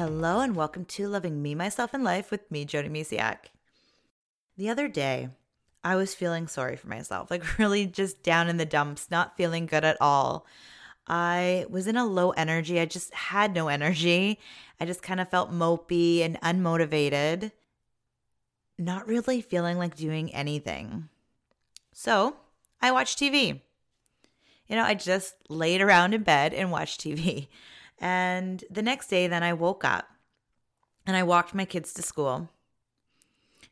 Hello and welcome to Loving Me, Myself, and Life with me, Jodi Misiak. The other day, I was feeling sorry for myself, like really just down in the dumps, not feeling good at all. I was in a low energy. I just had no energy. I just kind of felt mopey and unmotivated, not really feeling like doing anything. So I watched TV. I just laid around in bed and watched TV. And the next day, then I woke up and I walked my kids to school.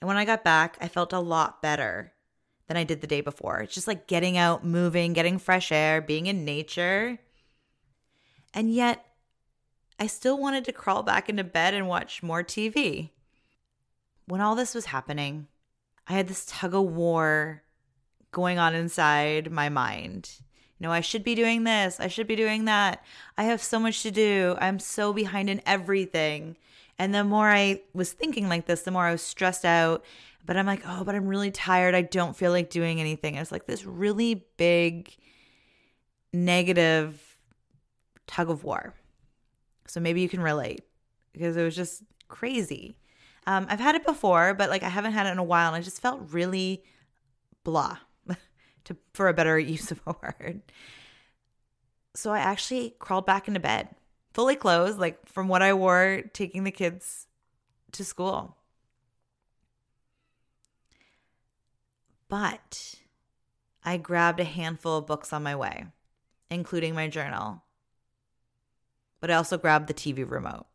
And when I got back, I felt a lot better than I did the day before. It's just like getting out, moving, getting fresh air, being in nature. And yet, I still wanted to crawl back into bed and watch more TV. When all this was happening, I had this tug of war going on inside my mind. I should be doing this. I should be doing that. I have so much to do. I'm so behind in everything. And the more I was thinking like this, the more I was stressed out. But I'm like, oh, but I'm really tired. I don't feel like doing anything. It's like this really big negative tug of war. So maybe you can relate because it was just crazy. I've had it before, but I haven't had it in a while. And I just felt really blah. For a better use of a word. So I actually crawled back into bed, fully clothed, from what I wore taking the kids to school. But I grabbed a handful of books on my way, including my journal. But I also grabbed the TV remote.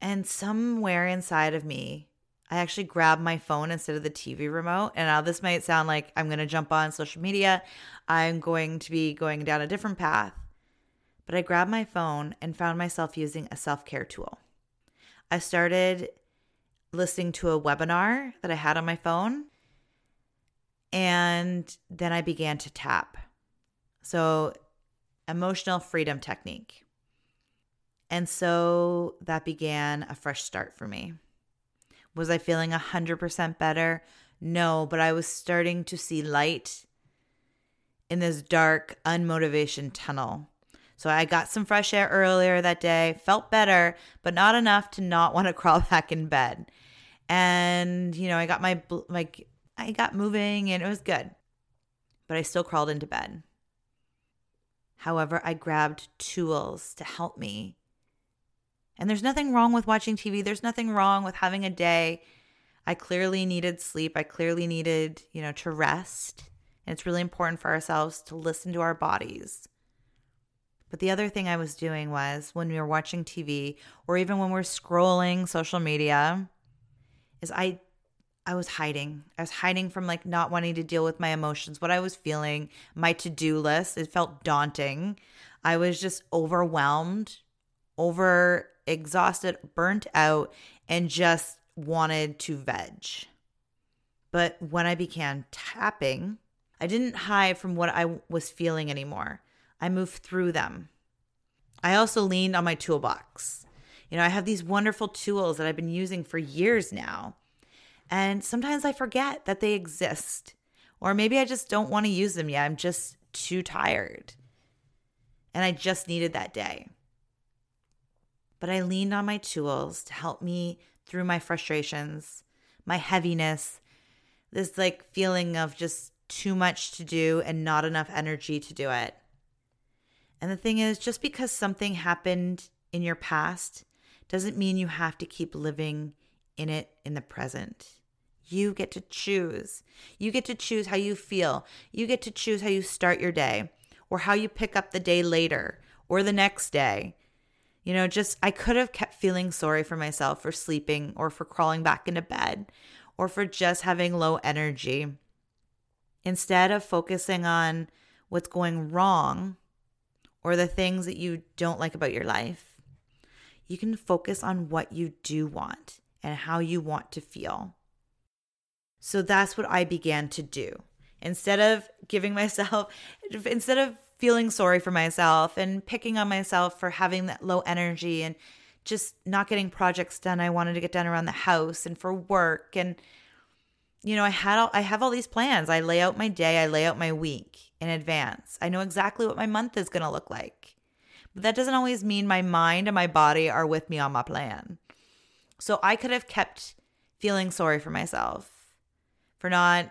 And somewhere inside of me, I actually grabbed my phone instead of the TV remote. And now this might sound like I'm going to jump on social media. I'm going to be going down a different path. But I grabbed my phone and found myself using a self-care tool. I started listening to a webinar that I had on my phone. And then I began to tap. So emotional freedom technique. And so that began a fresh start for me. Was I feeling 100% better? No, but I was starting to see light in this dark, unmotivation tunnel. So I got some fresh air earlier that day, felt better, but not enough to not want to crawl back in bed. And, I got I got moving and it was good, but I still crawled into bed. However, I grabbed tools to help me. And there's nothing wrong with watching TV. There's nothing wrong with having a day. I clearly needed sleep. I clearly needed, to rest. And it's really important for ourselves to listen to our bodies. But the other thing I was doing was when we were watching TV or even when we're scrolling social media is I was hiding. I was hiding from not wanting to deal with my emotions, what I was feeling, my to-do list. It felt daunting. I was just overwhelmed, exhausted, burnt out, and just wanted to veg. But when I began tapping, I didn't hide from what I was feeling anymore. I moved through them. I also leaned on my toolbox. I have these wonderful tools that I've been using for years now. And sometimes I forget that they exist. Or maybe I just don't want to use them yet. I'm just too tired. And I just needed that day. But I leaned on my tools to help me through my frustrations, my heaviness, this feeling of just too much to do and not enough energy to do it. And the thing is, just because something happened in your past doesn't mean you have to keep living in it in the present. You get to choose. You get to choose how you feel. You get to choose how you start your day or how you pick up the day later or the next day. I could have kept feeling sorry for myself for sleeping or for crawling back into bed or for just having low energy. Instead of focusing on what's going wrong or the things that you don't like about your life, you can focus on what you do want and how you want to feel. So that's what I began to do. Instead of feeling sorry for myself and picking on myself for having that low energy and just not getting projects done I wanted to get done around the house and for work. And, I have all these plans. I lay out my day. I lay out my week in advance. I know exactly what my month is going to look like. But that doesn't always mean my mind and my body are with me on my plan. So I could have kept feeling sorry for myself for not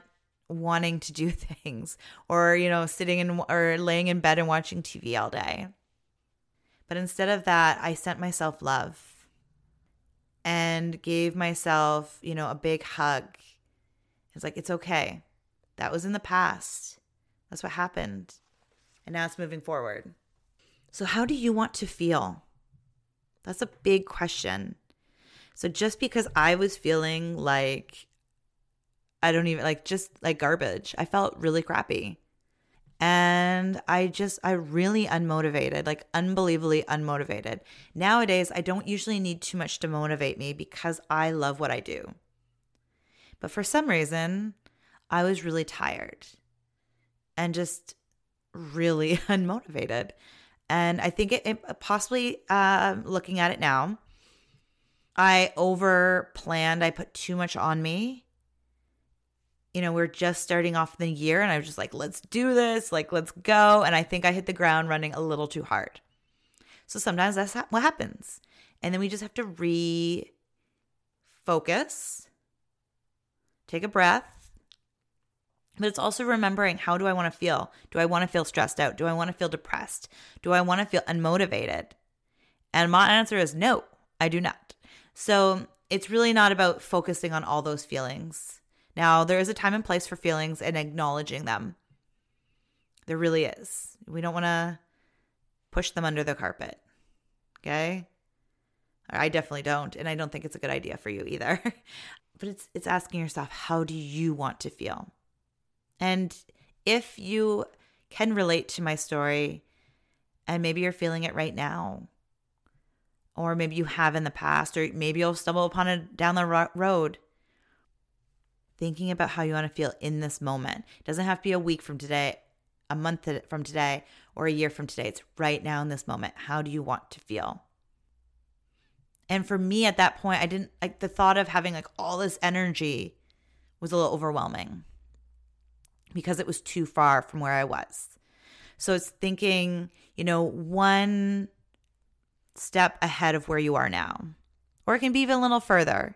wanting to do things or, you know, sitting in or laying in bed and watching TV all day. But instead of that, I sent myself love and gave myself, you know, a big hug. It's like, it's okay. That was in the past. That's what happened. And now it's moving forward. So how do you want to feel? That's a big question. So just because I was feeling like I don't even like just like garbage, I felt really crappy. And I really unmotivated, like unbelievably unmotivated. Nowadays, I don't usually need too much to motivate me because I love what I do. But for some reason, I was really tired and just really unmotivated. And I think it possibly, looking at it now, I over planned. I put too much on me. You know, we're just starting off the year and I was just like, let's do this, like, let's go. And I think I hit the ground running a little too hard. So sometimes that's what happens. And then we just have to refocus, take a breath. But it's also remembering, how do I want to feel? Do I want to feel stressed out? Do I want to feel depressed? Do I want to feel unmotivated? And my answer is no, I do not. So it's really not about focusing on all those feelings. Now, there is a time and place for feelings and acknowledging them. There really is. We don't want to push them under the carpet, okay? I definitely don't, and I don't think it's a good idea for you either. But it's asking yourself, how do you want to feel? And if you can relate to my story, and maybe you're feeling it right now, or maybe you have in the past, or maybe you'll stumble upon it down the road, thinking about how you want to feel in this moment. It doesn't have to be a week from today, a month from today, or a year from today. It's right now in this moment. How do you want to feel? And for me at that point, I didn't like the thought of having like all this energy was a little overwhelming because it was too far from where I was. So it's thinking, you know, one step ahead of where you are now, or it can be even a little further.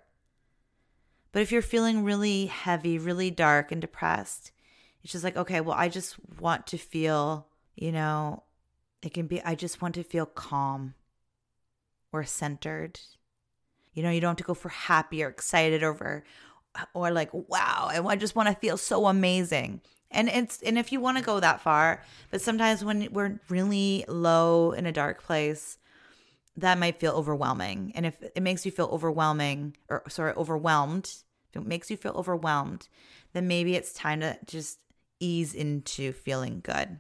But if you're feeling really heavy, really dark and depressed, it's just like, okay, well, I just want to feel, you know, it can be, I just want to feel calm or centered. You know, you don't have to go for happy or excited or like, wow, I just want to feel so amazing. And if you want to go that far, but sometimes when we're really low in a dark place, that might feel overwhelming. And if it makes you feel overwhelmed, then maybe it's time to just ease into feeling good. And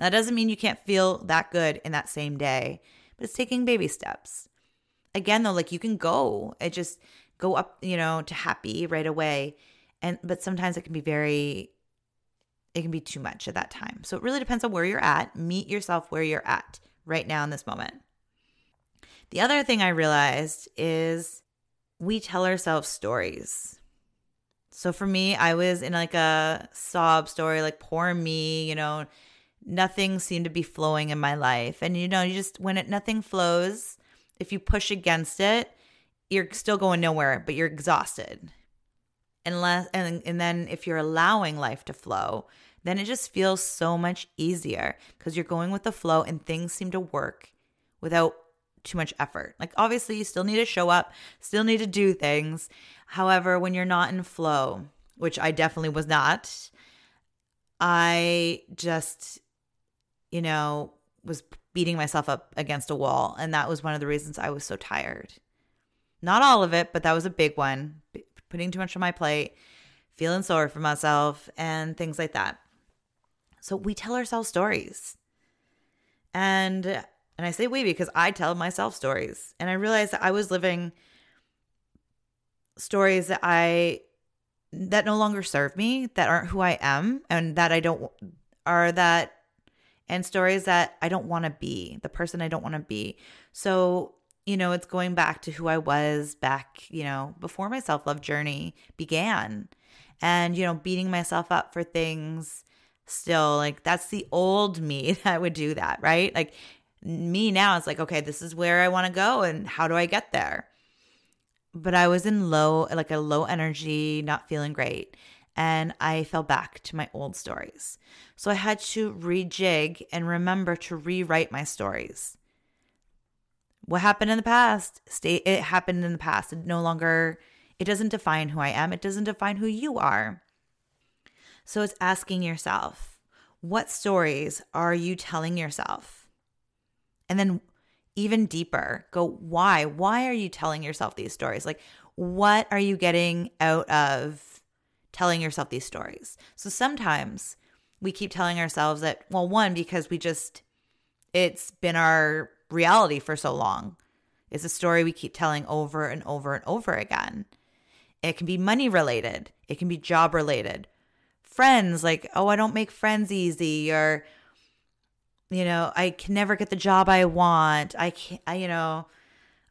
that doesn't mean you can't feel that good in that same day, but it's taking baby steps. Again, though, like you can go, it just go up, you know, to happy right away. But sometimes it can be it can be too much at that time. So it really depends on where you're at. Meet yourself where you're at right now in this moment. The other thing I realized is we tell ourselves stories. So for me, I was in like a sob story, like poor me, you know, nothing seemed to be flowing in my life. And you know, you just, nothing flows, if you push against it, you're still going nowhere, but you're exhausted. And then if you're allowing life to flow, then it just feels so much easier because you're going with the flow and things seem to work without too much effort. Like obviously you still need to show up, still need to do things. However, when you're not in flow, which I definitely was not, I just, you know, was beating myself up against a wall. And that was one of the reasons I was so tired. Not all of it, but that was a big one. Putting too much on my plate, feeling sorry for myself and things like that. So we tell ourselves stories. And I say we because I tell myself stories. And I realized that I was living stories that no longer serve me, that aren't who I am, and stories that I don't want to be, the person I don't want to be. So, you know, it's going back to who I was back, you know, before my self-love journey began. And, you know, beating myself up for things still, like that's the old me that would do that, right? Like me now is like, okay, this is where I want to go and how do I get there? But I was in low energy, not feeling great. And I fell back to my old stories. So I had to rejig and remember to rewrite my stories. What happened in the past, it happened in the past. It doesn't define who I am. It doesn't define who you are. So it's asking yourself, what stories are you telling yourself? And then even deeper, go, why? Why are you telling yourself these stories? Like, what are you getting out of telling yourself these stories? So sometimes we keep telling ourselves that, well, one, because it's been our reality for so long. It's a story we keep telling over and over and over again. It can be money related. It can be job related. Friends, like, oh, I don't make friends easy, or, you know, I can never get the job I want. I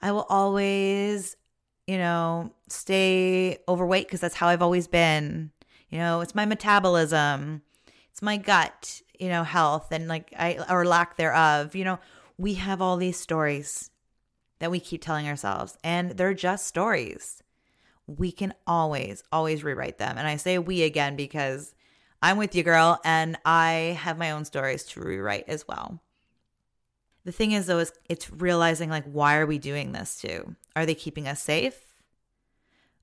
will always, stay overweight because that's how I've always been. It's my metabolism. It's my gut, health and or lack thereof. We have all these stories that we keep telling ourselves, and they're just stories. We can always, always rewrite them. And I say we again because I'm with you, girl, and I have my own stories to rewrite as well. The thing is, though, is it's realizing, like, why are we doing this too? Are they keeping us safe?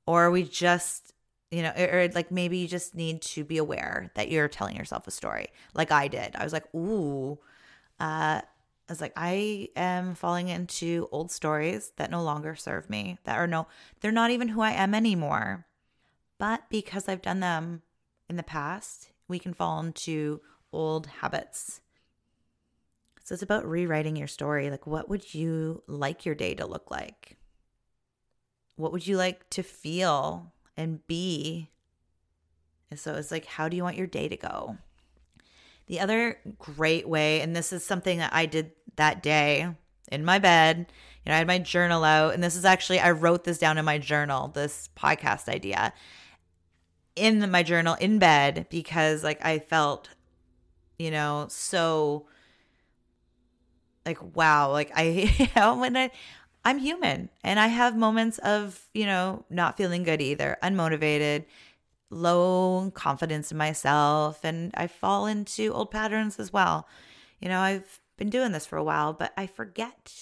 Or are we just, or like maybe you just need to be aware that you're telling yourself a story, like I did. I was like, ooh, I was like, I am falling into old stories that no longer serve me, they're not even who I am anymore. But because I've done them in the past, we can fall into old habits. So it's about rewriting your story. Like, what would you like your day to look like? What would you like to feel and be? And so it's like, how do you want your day to go? The other great way, and this is something that I did that day in my bed. I had my journal out, and this is actually, I wrote this down in my journal, this podcast idea, in my journal in bed, because I felt, so... like, wow, like I'm human, and I have moments of, not feeling good either, unmotivated, low confidence in myself. And I fall into old patterns as well. I've been doing this for a while, but I forget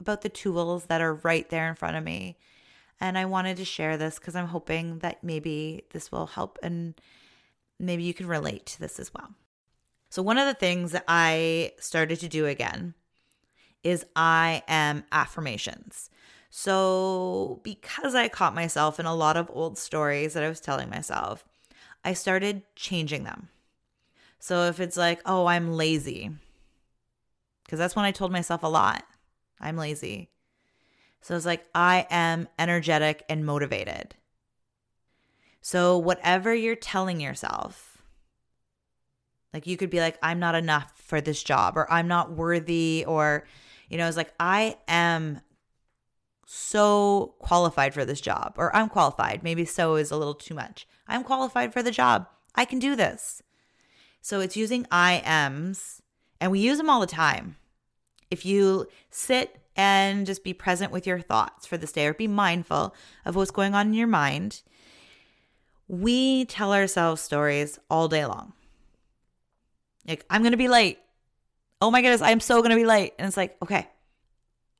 about the tools that are right there in front of me. And I wanted to share this because I'm hoping that maybe this will help, and maybe you can relate to this as well. So one of the things that I started to do again is I am affirmations. So because I caught myself in a lot of old stories that I was telling myself, I started changing them. So if it's like, oh, I'm lazy, because that's when I told myself a lot, I'm lazy. So it's like, I am energetic and motivated. So whatever you're telling yourself, like you could be like, I'm not enough for this job, or I'm not worthy, or, it's like, I am so qualified for this job, or I'm qualified. Maybe so is a little too much. I'm qualified for the job. I can do this. So it's using I ams, and we use them all the time. If you sit and just be present with your thoughts for this day, or be mindful of what's going on in your mind, we tell ourselves stories all day long. Like, I'm going to be late. Oh my goodness, I'm so going to be late. And it's like, okay,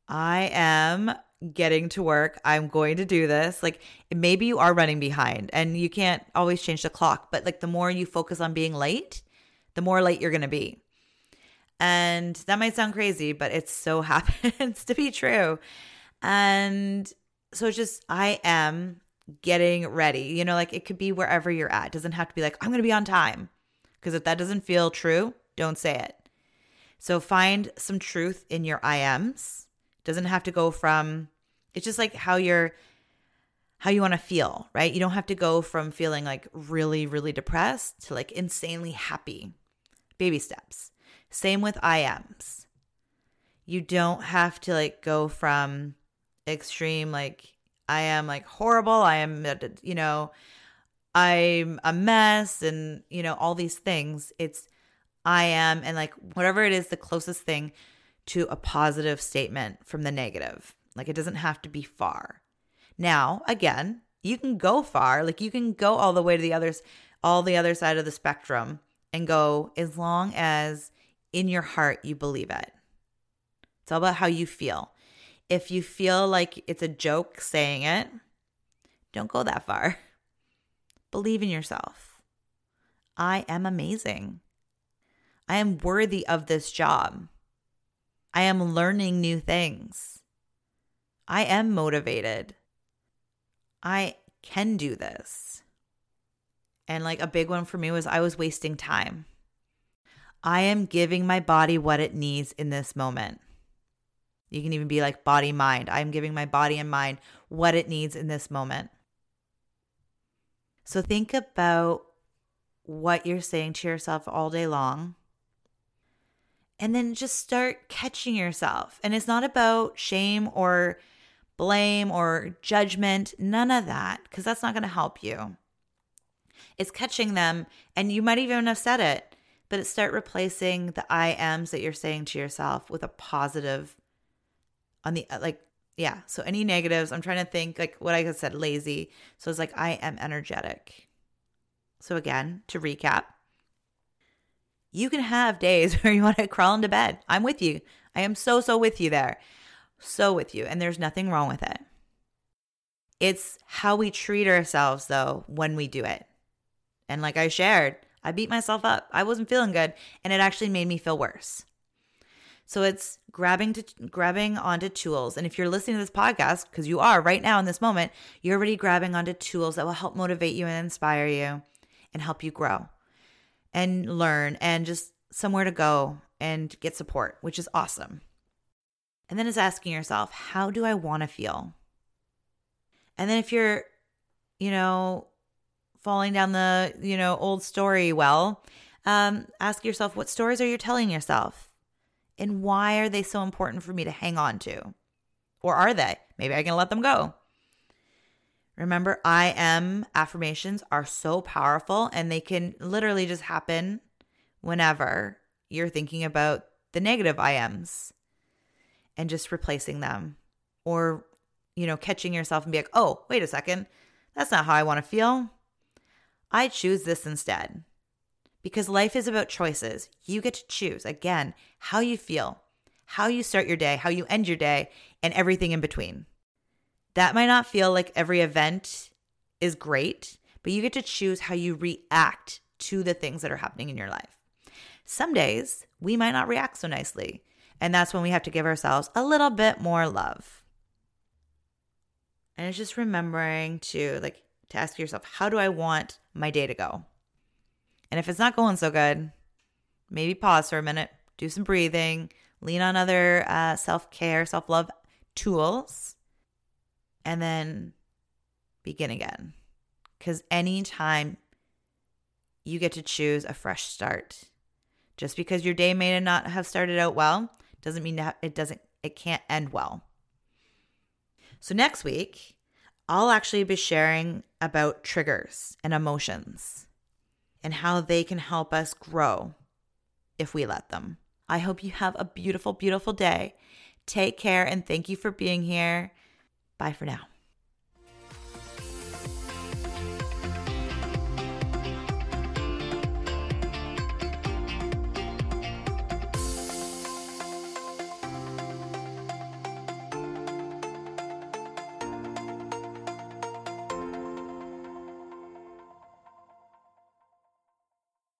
I am getting to work. I'm going to do this. Like, maybe you are running behind and you can't always change the clock, but like the more you focus on being late, the more late you're going to be. And that might sound crazy, but it so happens to be true. And so it's just, I am getting ready. Like it could be wherever you're at. It doesn't have to be like, I'm going to be on time. Because if that doesn't feel true, don't say it. So find some truth in your I ams. Doesn't have to go from, it's just like how you want to feel, right? You don't have to go from feeling like really, really depressed to like insanely happy. Baby steps. Same with I ams. You don't have to like go from extreme, like I am like horrible. I am, I'm a mess and, all these things. It's I am, and like whatever it is, the closest thing to a positive statement from the negative. Like, it doesn't have to be far. Now, again, you can go far. Like, you can go all the way to the other side of the spectrum and go as long as in your heart you believe it. It's all about how you feel. If you feel like it's a joke saying it, don't go that far. Believe in yourself. I am amazing. I am worthy of this job. I am learning new things. I am motivated. I can do this. And like a big one for me was I was wasting time. I am giving my body what it needs in this moment. You can even be like body, mind. I'm giving my body and mind what it needs in this moment. So think about what you're saying to yourself all day long. And then just start catching yourself. And it's not about shame or blame or judgment, none of that, because that's not going to help you. It's catching them, and you might even have said it, but start replacing the I ams that you're saying to yourself with a positive on the, like, yeah. So any negatives, I'm trying to think like what I said, lazy. So it's like, I am energetic. So again, to recap, you can have days where you want to crawl into bed. I'm with you. I am so with you there. So with you. And there's nothing wrong with it. It's how we treat ourselves though when we do it. And like I shared, I beat myself up. I wasn't feeling good and it actually made me feel worse. So it's grabbing onto tools. And if you're listening to this podcast, because you are right now in this moment, you're already grabbing onto tools that will help motivate you and inspire you and help you grow and learn and just somewhere to go and get support, which is awesome. And then it's asking yourself, how do I want to feel? And then if you're, falling down the, old story well, ask yourself, what stories are you telling yourself? And why are they so important for me to hang on to? Or are they? Maybe I can let them go. Remember, I am affirmations are so powerful and they can literally just happen whenever you're thinking about the negative I ams. And just replacing them or, catching yourself and be like, oh, wait a second. That's not how I want to feel. I choose this instead because life is about choices. You get to choose, again, how you feel, how you start your day, how you end your day, and everything in between. That might not feel like every event is great, but you get to choose how you react to the things that are happening in your life. Some days we might not react so nicely. And that's when we have to give ourselves a little bit more love. And it's just remembering to ask yourself, how do I want my day to go? And if it's not going so good, maybe pause for a minute, do some breathing, lean on other self-care, self-love tools, and then begin again. Because anytime you get to choose a fresh start, just because your day may not have started out well, doesn't mean that it can't end well. So next week, I'll actually be sharing about triggers and emotions and how they can help us grow if we let them. I hope you have a beautiful, beautiful day. Take care and thank you for being here. Bye for now.